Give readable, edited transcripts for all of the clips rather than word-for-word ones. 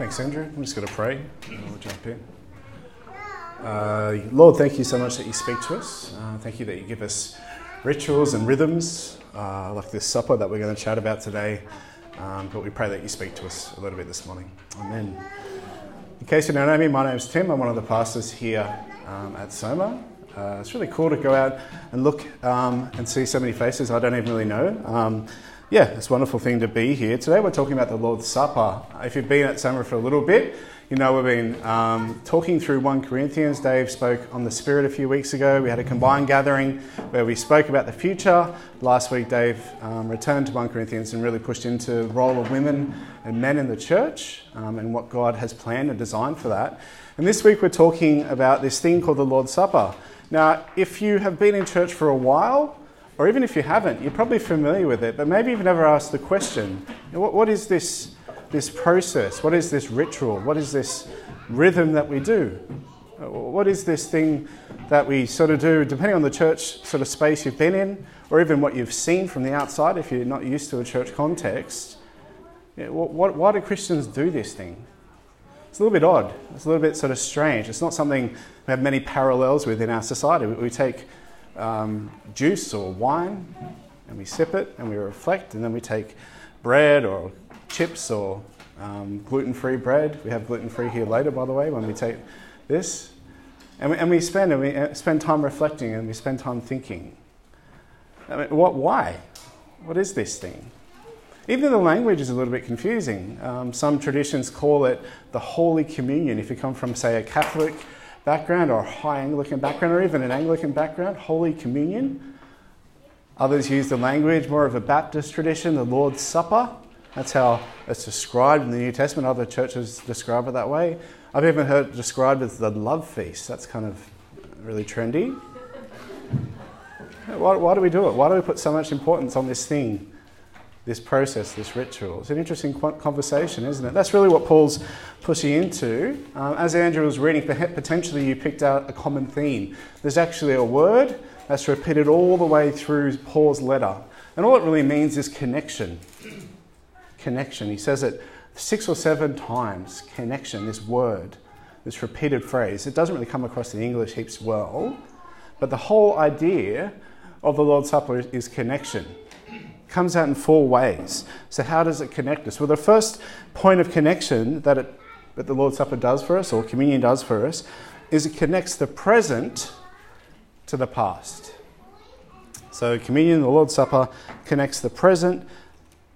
Thanks, Andrew. I'm just going to pray and we'll jump in. Lord, thank you so much that you speak to us. Thank you that you give us rituals and rhythms like this supper that we're going to chat about today. But we pray that you speak to us a little bit this morning. Amen. In case you don't know me, my name's Tim. I'm one of the pastors here at Soma. It's really cool to go out and look and see so many faces I don't even really know. Yeah, it's a wonderful thing to be here. Today we're talking about the Lord's Supper. If you've been at Soma for a little bit, you know we've been talking through 1 Corinthians. Dave spoke on the Spirit a few weeks ago. We had a combined gathering where we spoke about the future. Last week Dave returned to 1 Corinthians and really pushed into the role of women and men in the church and what God has planned and designed for that. And this week we're talking about this thing called the Lord's Supper. Now, if you have been in church for a while, or even if you haven't, you're probably familiar with it, but maybe you've never asked the question, what is this process? What is this ritual? What is this rhythm that we do? What is this thing that we sort of do, depending on the church sort of space you've been in, or even what you've seen from the outside if you're not used to a church context? You know, why do Christians do this thing? It's a little bit odd. It's a little bit sort of strange. It's not something we have many parallels with in our society. We take juice or wine and we sip it and we reflect, and then we take bread or chips or gluten-free bread. We have gluten-free here later, by the way, when we take this. And we spend time reflecting and we spend time thinking. I mean, why? What is this thing? Even the language is a little bit confusing. Some traditions call it the Holy Communion. If you come from, say, a Catholic background or a high Anglican background or even an Anglican background, Holy Communion. Others use the language, more of a Baptist tradition, the Lord's Supper. That's how it's described in the New Testament. Other churches describe it that way. I've even heard it described as the love feast. That's kind of really trendy. Why do we do it? Why do we put so much importance on this thing? This process, this ritual. It's an interesting conversation, isn't it? That's really what Paul's pushing into. As Andrew was reading, potentially you picked out a common theme. There's actually a word that's repeated all the way through Paul's letter. And all it really means is connection. Connection. He says it 6 or 7 times. Connection, this word, this repeated phrase. It doesn't really come across in English heaps well. But the whole idea of the Lord's Supper is connection. Comes out in 4 ways. So how does it connect us? Well, the first point of connection that the Lord's Supper does for us, or communion does for us, is it connects the present to the past. So communion, the Lord's Supper, connects the present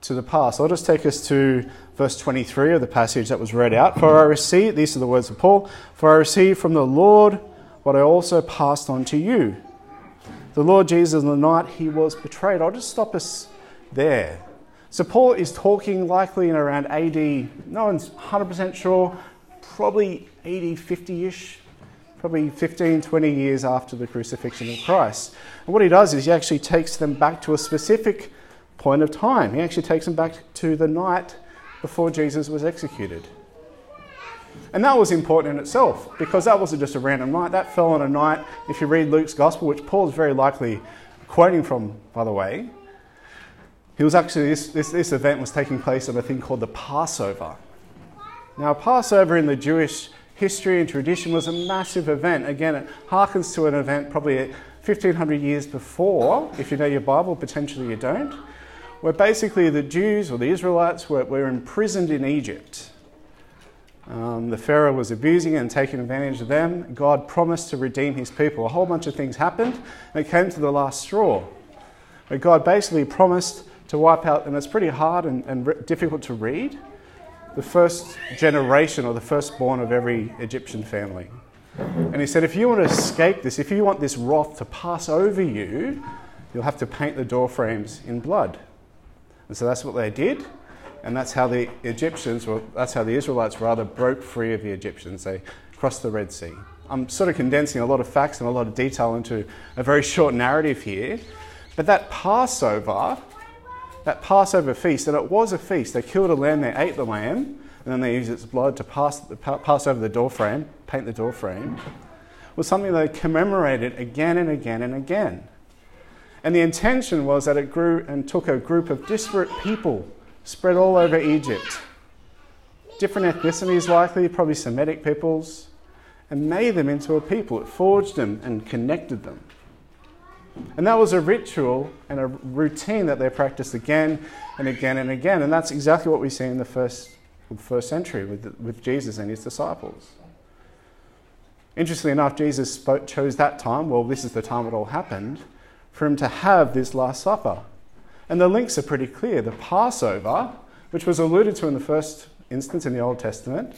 to the past. I'll just take us to verse 23 of the passage that was read out. For I received, these are the words of Paul, for I received from the Lord what I also passed on to you. The Lord Jesus, on the night he was betrayed. I'll just stop us there. So Paul is talking likely in around AD, no one's 100% sure, probably AD 50-ish, probably 15, 20 years after the crucifixion of Christ. And what he does is he actually takes them back to a specific point of time. He actually takes them back to the night before Jesus was executed. And that was important in itself, because that wasn't just a random night. That fell on a night, if you read Luke's Gospel, which Paul is very likely quoting from, by the way, he was actually, this event was taking place on a thing called the Passover. Now, Passover in the Jewish history and tradition was a massive event. Again, it harkens to an event probably 1,500 years before, if you know your Bible, potentially you don't, where basically the Jews or the Israelites were imprisoned in Egypt. The Pharaoh was abusing and taking advantage of them. God promised to redeem his people. A whole bunch of things happened, and it came to the last straw. But God basically promised to wipe out, and it's pretty hard and difficult to read, the first generation or the firstborn of every Egyptian family. And he said, if you want to escape this, if you want this wrath to pass over you, you'll have to paint the door frames in blood. And so that's what they did. And that's how the Egyptians, well, that's how the Israelites rather broke free of the Egyptians. They crossed the Red Sea. I'm sort of condensing a lot of facts and a lot of detail into a very short narrative here. But that Passover feast, and it was a feast. They killed a lamb, they ate the lamb, and then they used its blood to pass over the doorframe, paint the doorframe, was something they commemorated again and again and again. And the intention was that it grew and took a group of disparate people spread all over Egypt, different ethnicities likely, probably Semitic peoples, and made them into a people. It forged them and connected them. And that was a ritual and a routine that they practiced again and again and again. And that's exactly what we see in the first century with Jesus and his disciples. Interestingly enough, Jesus chose that time, well, this is the time it all happened, for him to have this Last Supper. And the links are pretty clear. The Passover, which was alluded to in the first instance in the Old Testament,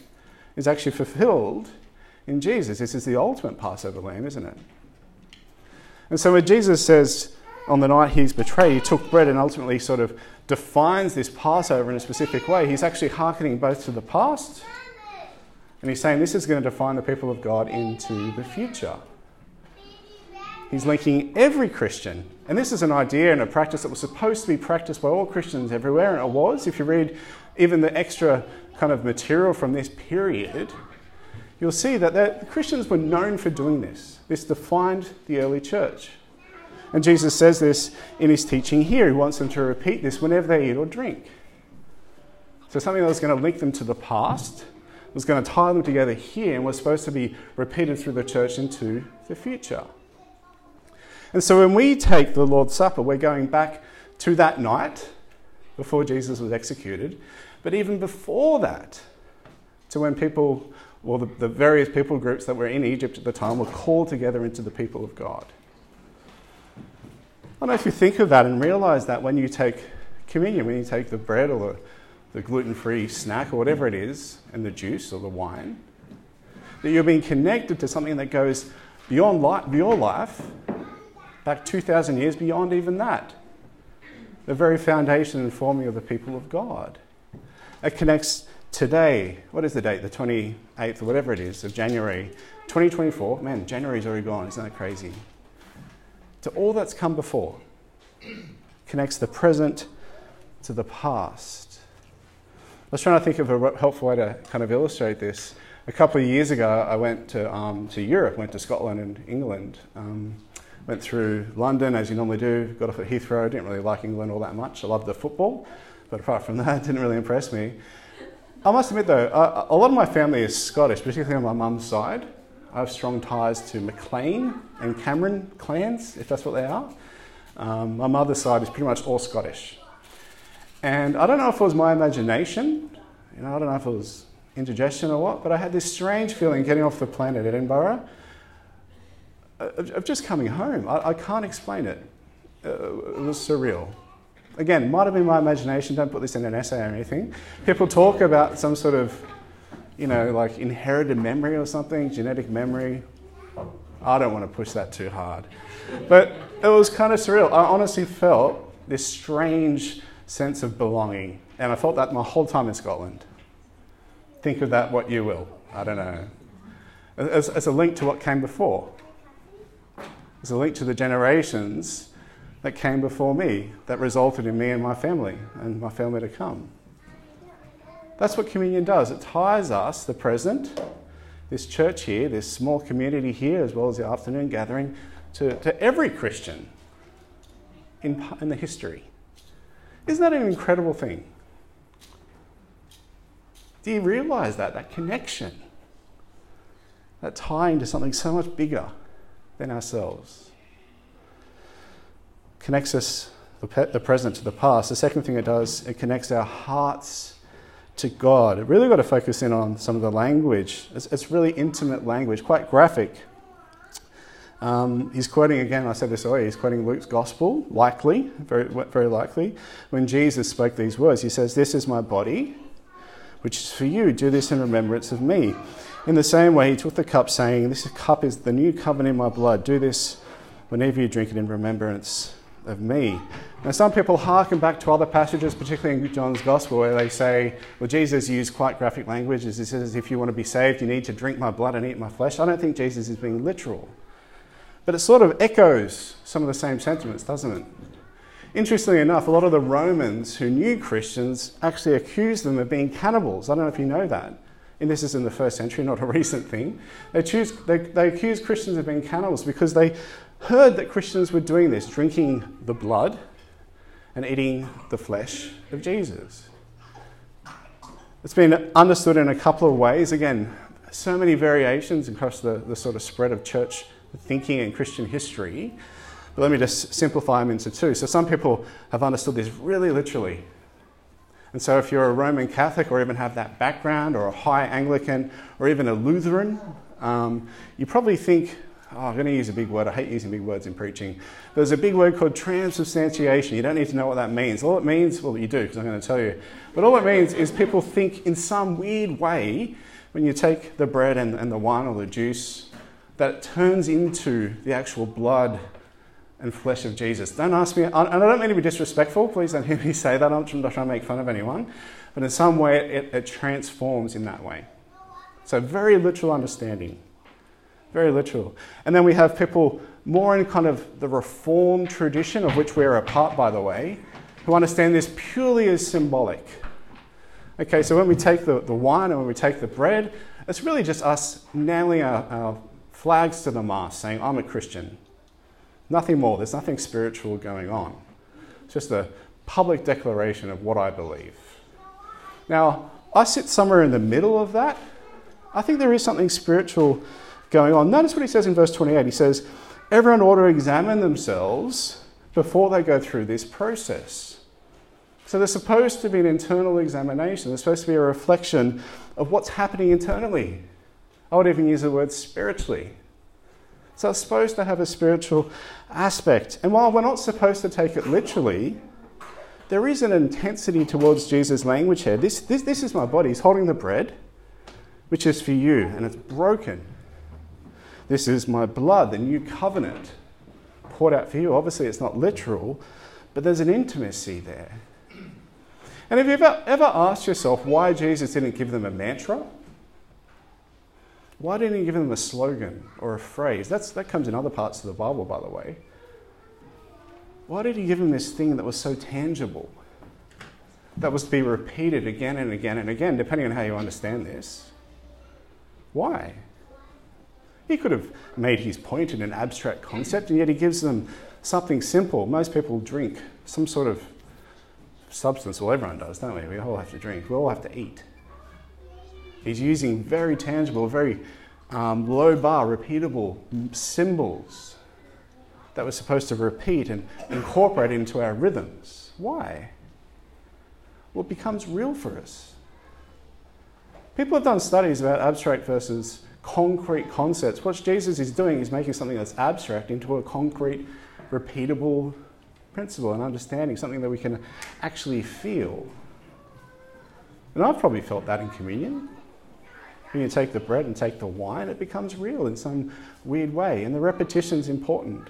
is actually fulfilled in Jesus. This is the ultimate Passover lamb, isn't it? And so when Jesus says, on the night he's betrayed, he took bread and ultimately sort of defines this Passover in a specific way, he's actually hearkening both to the past, and he's saying this is going to define the people of God into the future. He's linking every Christian, and this is an idea and a practice that was supposed to be practiced by all Christians everywhere, and it was. If you read even the extra kind of material from this period, you'll see that the Christians were known for doing this. This defined the early church. And Jesus says this in his teaching here. He wants them to repeat this whenever they eat or drink. So something that was going to link them to the past, was going to tie them together here, and was supposed to be repeated through the church into the future. And so when we take the Lord's Supper, we're going back to that night before Jesus was executed, but even before that, to when people, well, the various people groups that were in Egypt at the time were called together into the people of God. I don't know if you think of that and realise that when you take communion, when you take the bread or the gluten-free snack or whatever it is, and the juice or the wine, that you're being connected to something that goes beyond your life, back 2,000 years beyond even that. The very foundation and forming of the people of God. It connects today. What is the date? The 28th or whatever it is of January 2024. Man, January's already gone. Isn't that crazy? To all that's come before. Connects the present to the past. I was trying to think of a helpful way to kind of illustrate this. A couple of years ago, I went to Europe, went to Scotland and England. Went through London, as you normally do, got off at Heathrow. Didn't really like England all that much. I loved the football, but apart from that, it didn't really impress me. I must admit, though, a lot of my family is Scottish, particularly on my mum's side. I have strong ties to MacLean and Cameron clans, if that's what they are. My mother's side is pretty much all Scottish. And I don't know if it was my imagination, I don't know if it was indigestion or what, but I had this strange feeling getting off the plane at Edinburgh of just coming home. I can't explain it. It was surreal. Again, might have been my imagination. Don't put this in an essay or anything. People talk about some sort of, like inherited memory or something, genetic memory. I don't want to push that too hard. But it was kind of surreal. I honestly felt this strange sense of belonging. And I felt that my whole time in Scotland. Think of that what you will. I don't know. It's a link to what came before. It's a link to the generations that came before me, that resulted in me and my family to come. That's what communion does. It ties us, the present, this church here, this small community here, as well as the afternoon gathering, to every Christian in the history. Isn't that an incredible thing? Do you realise that connection? That tying to something so much bigger than ourselves. Connects us, the present to the past. The second thing it does, it connects our hearts to God. It really got to focus in on some of the language. It's really intimate language, quite graphic. He's quoting, again, I said this earlier, he's quoting Luke's gospel, likely, very, very likely, when Jesus spoke these words. He says, "This is my body, which is for you. Do this in remembrance of me." In the same way, he took the cup, saying, "This cup is the new covenant in my blood. Do this whenever you drink it in remembrance of me." Now, some people hearken back to other passages, particularly in John's Gospel, where they say, well, Jesus used quite graphic language. He says, if you want to be saved, you need to drink my blood and eat my flesh. I don't think Jesus is being literal. But it sort of echoes some of the same sentiments, doesn't it? Interestingly enough, a lot of the Romans who knew Christians actually accused them of being cannibals. I don't know if you know that. And this is in the first century, not a recent thing. They accused Christians of being cannibals because they heard that Christians were doing this, drinking the blood and eating the flesh of Jesus. It's been understood in a couple of ways. Again, so many variations across the sort of spread of church thinking and Christian history. But let me just simplify them into two. So some people have understood this really literally. And so if you're a Roman Catholic or even have that background, or a high Anglican, or even a Lutheran, you probably think, oh, I'm going to use a big word. I hate using big words in preaching. There's a big word called transubstantiation. You don't need to know what that means. All it means, well, you do, because I'm going to tell you. But all it means is people think in some weird way, when you take the bread and the wine or the juice, that it turns into the actual blood and flesh of Jesus. Don't ask me, and I don't mean to be disrespectful, please don't hear me say that. I'm not trying to make fun of anyone. But in some way, it transforms in that way. So very literal understanding. Very literal. And then we have people more in kind of the Reformed tradition, of which we're a part, by the way, who understand this purely as symbolic. Okay, so when we take the wine and when we take the bread, it's really just us nailing our flags to the mast, saying, I'm a Christian. Nothing more. There's nothing spiritual going on. It's just a public declaration of what I believe. Now, I sit somewhere in the middle of that. I think there is something spiritual going on. Notice what he says in verse 28. He says, everyone ought to examine themselves before they go through this process. So there's supposed to be an internal examination. There's supposed to be a reflection of what's happening internally. I would even use the word spiritually. So it's supposed to have a spiritual aspect. And while we're not supposed to take it literally, there is an intensity towards Jesus' language here. This is my body. He's holding the bread, which is for you, and it's broken. This is my blood, the new covenant, poured out for you. Obviously, it's not literal, but there's an intimacy there. And have you ever asked yourself why Jesus didn't give them a mantra? Why didn't he give them a slogan or a phrase? That comes in other parts of the Bible, by the way. Why did he give them this thing that was so tangible, that was to be repeated again and again and again, depending on how you understand this? Why? He could have made his point in an abstract concept, and yet he gives them something simple. Most people drink some sort of substance. Well, everyone does, don't we? We all have to drink. We all have to eat. He's using very tangible, very low bar, repeatable symbols that we're supposed to repeat and incorporate into our rhythms. Why? Well, it becomes real for us. People have done studies about abstract versus concrete concepts. What Jesus is doing is making something that's abstract into a concrete, repeatable principle and understanding, something that we can actually feel. And I've probably felt that in communion. When you take the bread and take the wine, it becomes real in some weird way. And the repetition's important.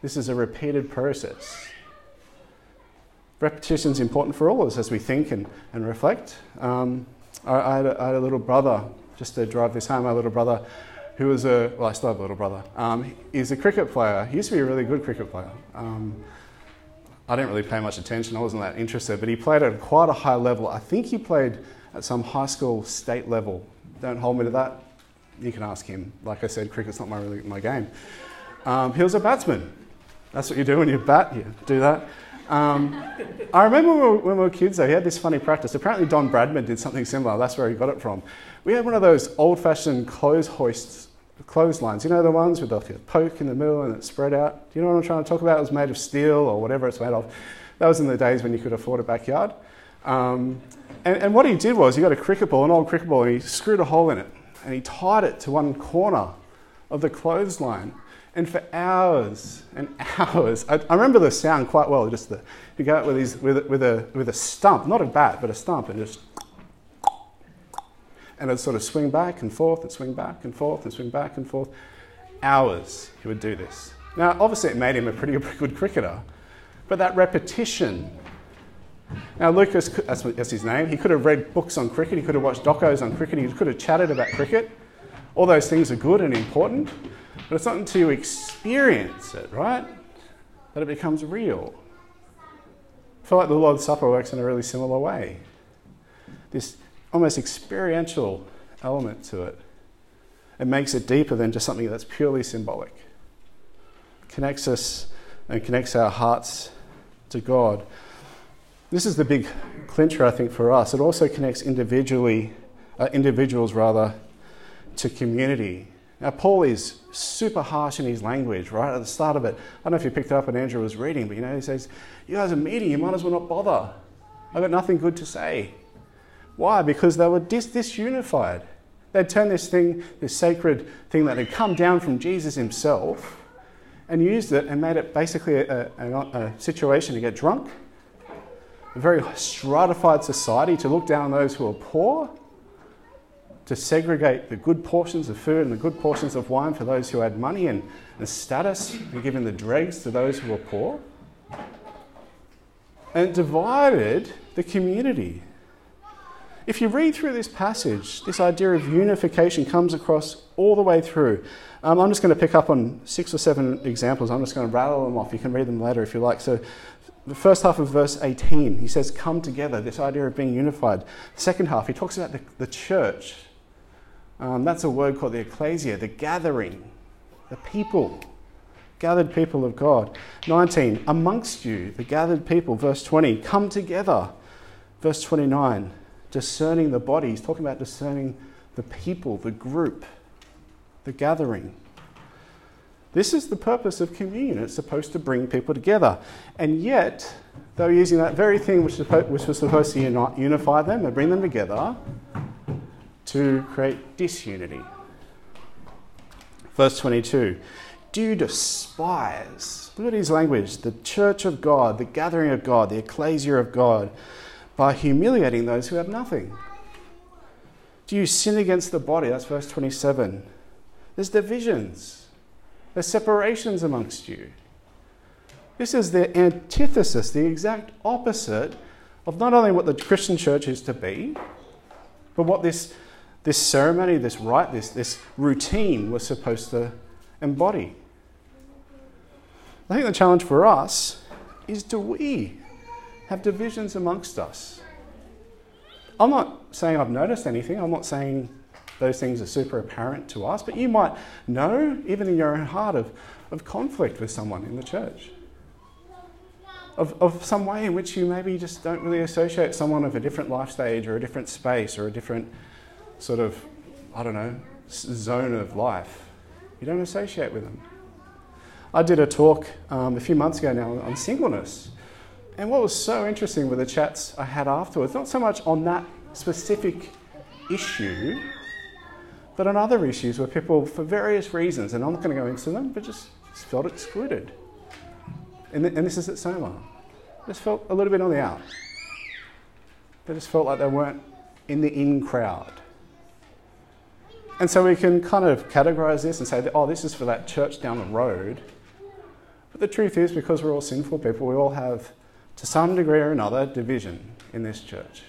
This is a repeated process. Repetition's important for all of us as we think and reflect. I had a little brother. Just to drive this home, my little brother, who was I still have a little brother, is a cricket player. He used to be a really good cricket player. I didn't really pay much attention. I wasn't that interested, but he played at quite a high level. I think he played at some high school state level. Don't hold me to that. You can ask him. Like I said, cricket's not my game. He was a batsman. That's what you do when you bat. You do that. I remember when we were kids, though, he had this funny practice. Apparently Don Bradman did something similar. That's where he got it from. We had one of those old-fashioned clotheslines. You know the ones with like a poke in the middle and it spread out? Do you know what I'm trying to talk about? It was made of steel or whatever it's made of. That was in the days when you could afford a backyard. And what he did was he got a cricket ball, an old cricket ball, and he screwed a hole in it. And he tied it to one corner of the clothesline. And for hours and hours, I remember the sound quite well. Just you go out with a stump, not a bat, but a stump, and just, and it'd sort of swing back and forth, and swing back and forth, and swing back and forth. Hours he would do this. Now, obviously, it made him a pretty good cricketer, but that repetition. Now, Lucas, that's his name. He could have read books on cricket. He could have watched docos on cricket. He could have chatted about cricket. All those things are good and important. But it's not until you experience it, right, that it becomes real. I feel like the Lord's Supper works in a really similar way. This almost experiential element to it. It makes it deeper than just something that's purely symbolic. It connects us and connects our hearts to God. This is the big clincher, I think, for us. It also connects individuals to community. Now, Paul is super harsh in his language right at the start of it. I don't know if you picked it up when Andrew was reading, but he says, you guys are meeting, you might as well not bother. I've got nothing good to say. Why? Because they were disunified. They'd turned this thing, this sacred thing that had come down from Jesus himself, and used it and made it basically a situation to get drunk, a very stratified society to look down on those who are poor, to segregate the good portions of food and the good portions of wine for those who had money and status, and giving the dregs to those who were poor. And it divided the community. If you read through this passage, this idea of unification comes across all the way through. I'm just going to pick up on 6 or 7 examples. I'm just going to rattle them off. You can read them later if you like. So the first half of verse 18, he says, come together, this idea of being unified. The second half, he talks about the church. That's a word called the ecclesia, the gathering, the people, gathered people of God. 19, amongst you, the gathered people. Verse 20, come together. Verse 29, discerning the body. He's talking about discerning the people, the group, the gathering. This is the purpose of communion. It's supposed to bring people together. And yet, though using that very thing which was supposed to unify them and bring them together, to create disunity. Verse 22, do you despise, look at his language, the church of God, the gathering of God, the ecclesia of God, by humiliating those who have nothing? Do you sin against the body? That's verse 27. There's divisions. There's separations amongst you. This is the antithesis, the exact opposite of not only what the Christian church is to be, but what this ceremony, this rite, this routine was supposed to embody. I think the challenge for us is, do we have divisions amongst us? I'm not saying I've noticed anything. I'm not saying those things are super apparent to us, but you might know, even in your own heart, of conflict with someone in the church, of some way in which you maybe just don't really associate someone of a different life stage or a different space or a different sort of, I don't know, zone of life. You don't associate with them. I did a talk a few months ago now on singleness. And what was so interesting were the chats I had afterwards, not so much on that specific issue, but on other issues where people, for various reasons, and I'm not going to go into them, but just felt excluded. And this is at Soma. Just felt a little bit on the out. They just felt like they weren't in the in crowd. And so we can kind of categorise this and say, that, oh, this is for that church down the road. But the truth is, because we're all sinful people, we all have, to some degree or another, division in this church.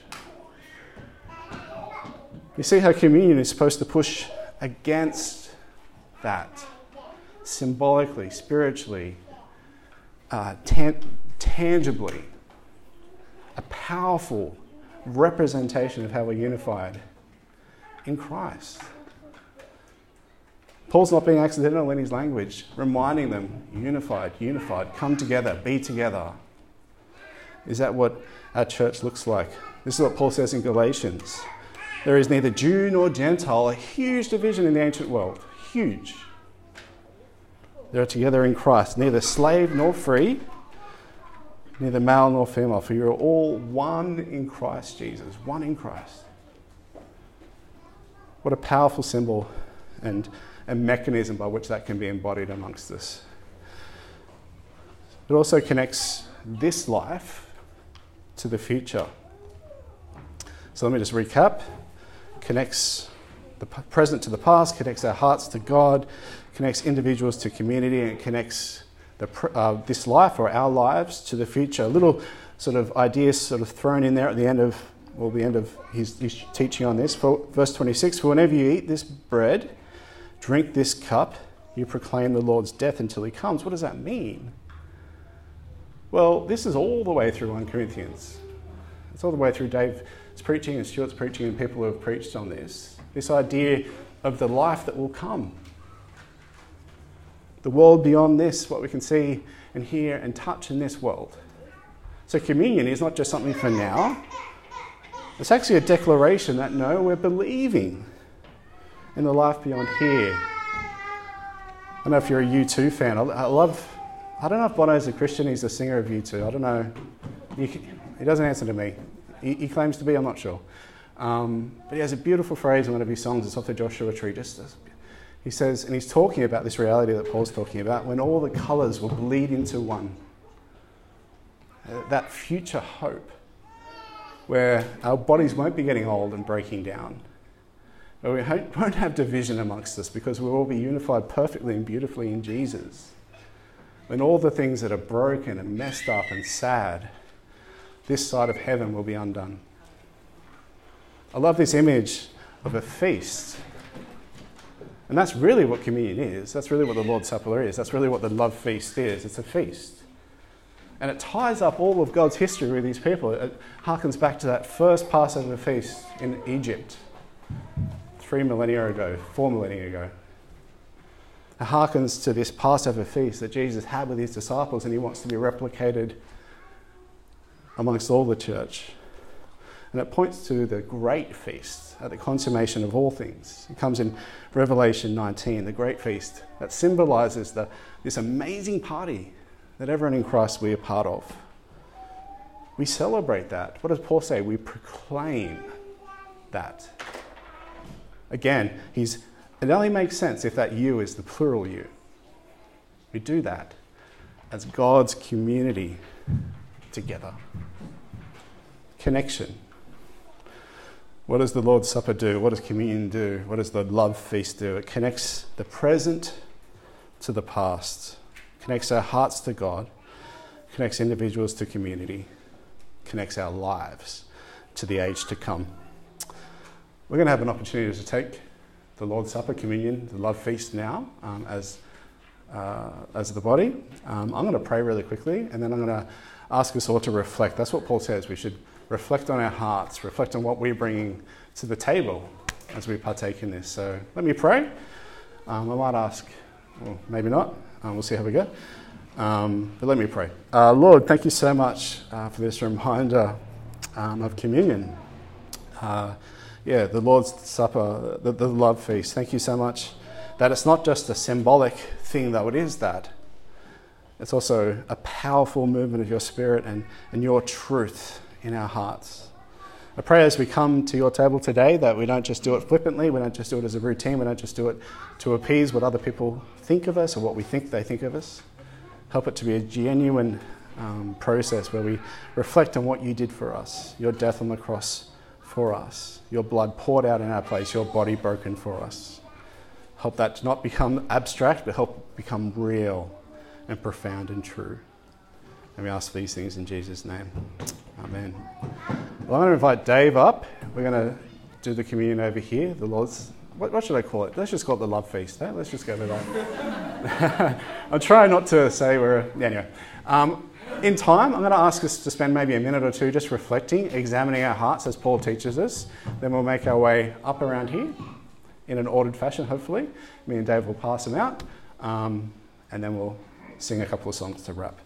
You see how communion is supposed to push against that, symbolically, spiritually, tangibly, a powerful representation of how we're unified in Christ. Paul's not being accidental in his language, reminding them, unified, come together, be together. Is that what our church looks like? This is what Paul says in Galatians. There is neither Jew nor Gentile, a huge division in the ancient world. Huge. They are together in Christ, neither slave nor free, neither male nor female, for you are all one in Christ Jesus, one in Christ. What a powerful symbol and a mechanism by which that can be embodied amongst us. It also connects this life to the future. So let me just recap. Connects the present to the past, connects our hearts to God, connects individuals to community, and it connects this life or our lives to the future. A little sort of ideas sort of thrown in there at the end of his teaching on this. Verse 26, for whenever you eat this bread, drink this cup, you proclaim the Lord's death until he comes. What does that mean? Well, this is all the way through 1 Corinthians. It's all the way through Dave's preaching and Stuart's preaching and people who have preached on this. This idea of the life that will come. The world beyond this, what we can see and hear and touch in this world. So communion is not just something for now. It's actually a declaration that, no, we're believing in the life beyond here. I don't know if you're a U2 fan. I don't know if Bono's a Christian. He's a singer of U2. I don't know. He doesn't answer to me. He claims to be. I'm not sure. But he has a beautiful phrase in one of his songs. It's off the Joshua Tree. He says, and he's talking about this reality that Paul's talking about, when all the colours will bleed into one. That future hope where our bodies won't be getting old and breaking down. But we won't have division amongst us because we'll all be unified perfectly and beautifully in Jesus. When all the things that are broken and messed up and sad, this side of heaven will be undone. I love this image of a feast. And that's really what communion is. That's really what the Lord's Supper is. That's really what the love feast is. It's a feast. And it ties up all of God's history with these people. It harkens back to that first Passover feast in Egypt 4 millennia ago. It harkens to this Passover feast that Jesus had with his disciples, and he wants to be replicated amongst all the church. And it points to the great feast at the consummation of all things. It comes in Revelation 19, the great feast that symbolises this amazing party that everyone in Christ we are part of. We celebrate that. What does Paul say? We proclaim that. Again, it only makes sense if that you is the plural you. We do that as God's community together. Connection. What does the Lord's Supper do? What does communion do? What does the love feast do? It connects the present to the past. Connects our hearts to God, connects individuals to community, connects our lives to the age to come. We're going to have an opportunity to take the Lord's Supper, communion, the love feast now as the body. I'm going to pray really quickly, and then I'm going to ask us all to reflect. That's what Paul says. We should reflect on our hearts, reflect on what we're bringing to the table as we partake in this. So let me pray. I might ask, well, maybe not. We'll see how we go. But let me pray. Lord, thank you so much for this reminder of communion. The Lord's Supper, the love feast. Thank you so much that it's not just a symbolic thing, though it is that. It's also a powerful movement of your spirit and your truth in our hearts. I pray as we come to your table today that we don't just do it flippantly, we don't just do it as a routine, we don't just do it to appease what other people think of us or what we think they think of us. Help it to be a genuine process where we reflect on what you did for us, your death on the cross for us, your blood poured out in our place, your body broken for us. Help that to not become abstract, but help it become real and profound and true. And we ask these things in Jesus' name. Amen. Well, I'm going to invite Dave up. We're going to do the communion over here. The Lord's... What should I call it? Let's just call it the love feast. Eh? Let's just go with that. I'll try not to say we're... Anyway. In time, I'm going to ask us to spend maybe a minute or two just reflecting, examining our hearts as Paul teaches us. Then we'll make our way up around here in an ordered fashion, hopefully. Me and Dave will pass them out. And then we'll sing a couple of songs to wrap.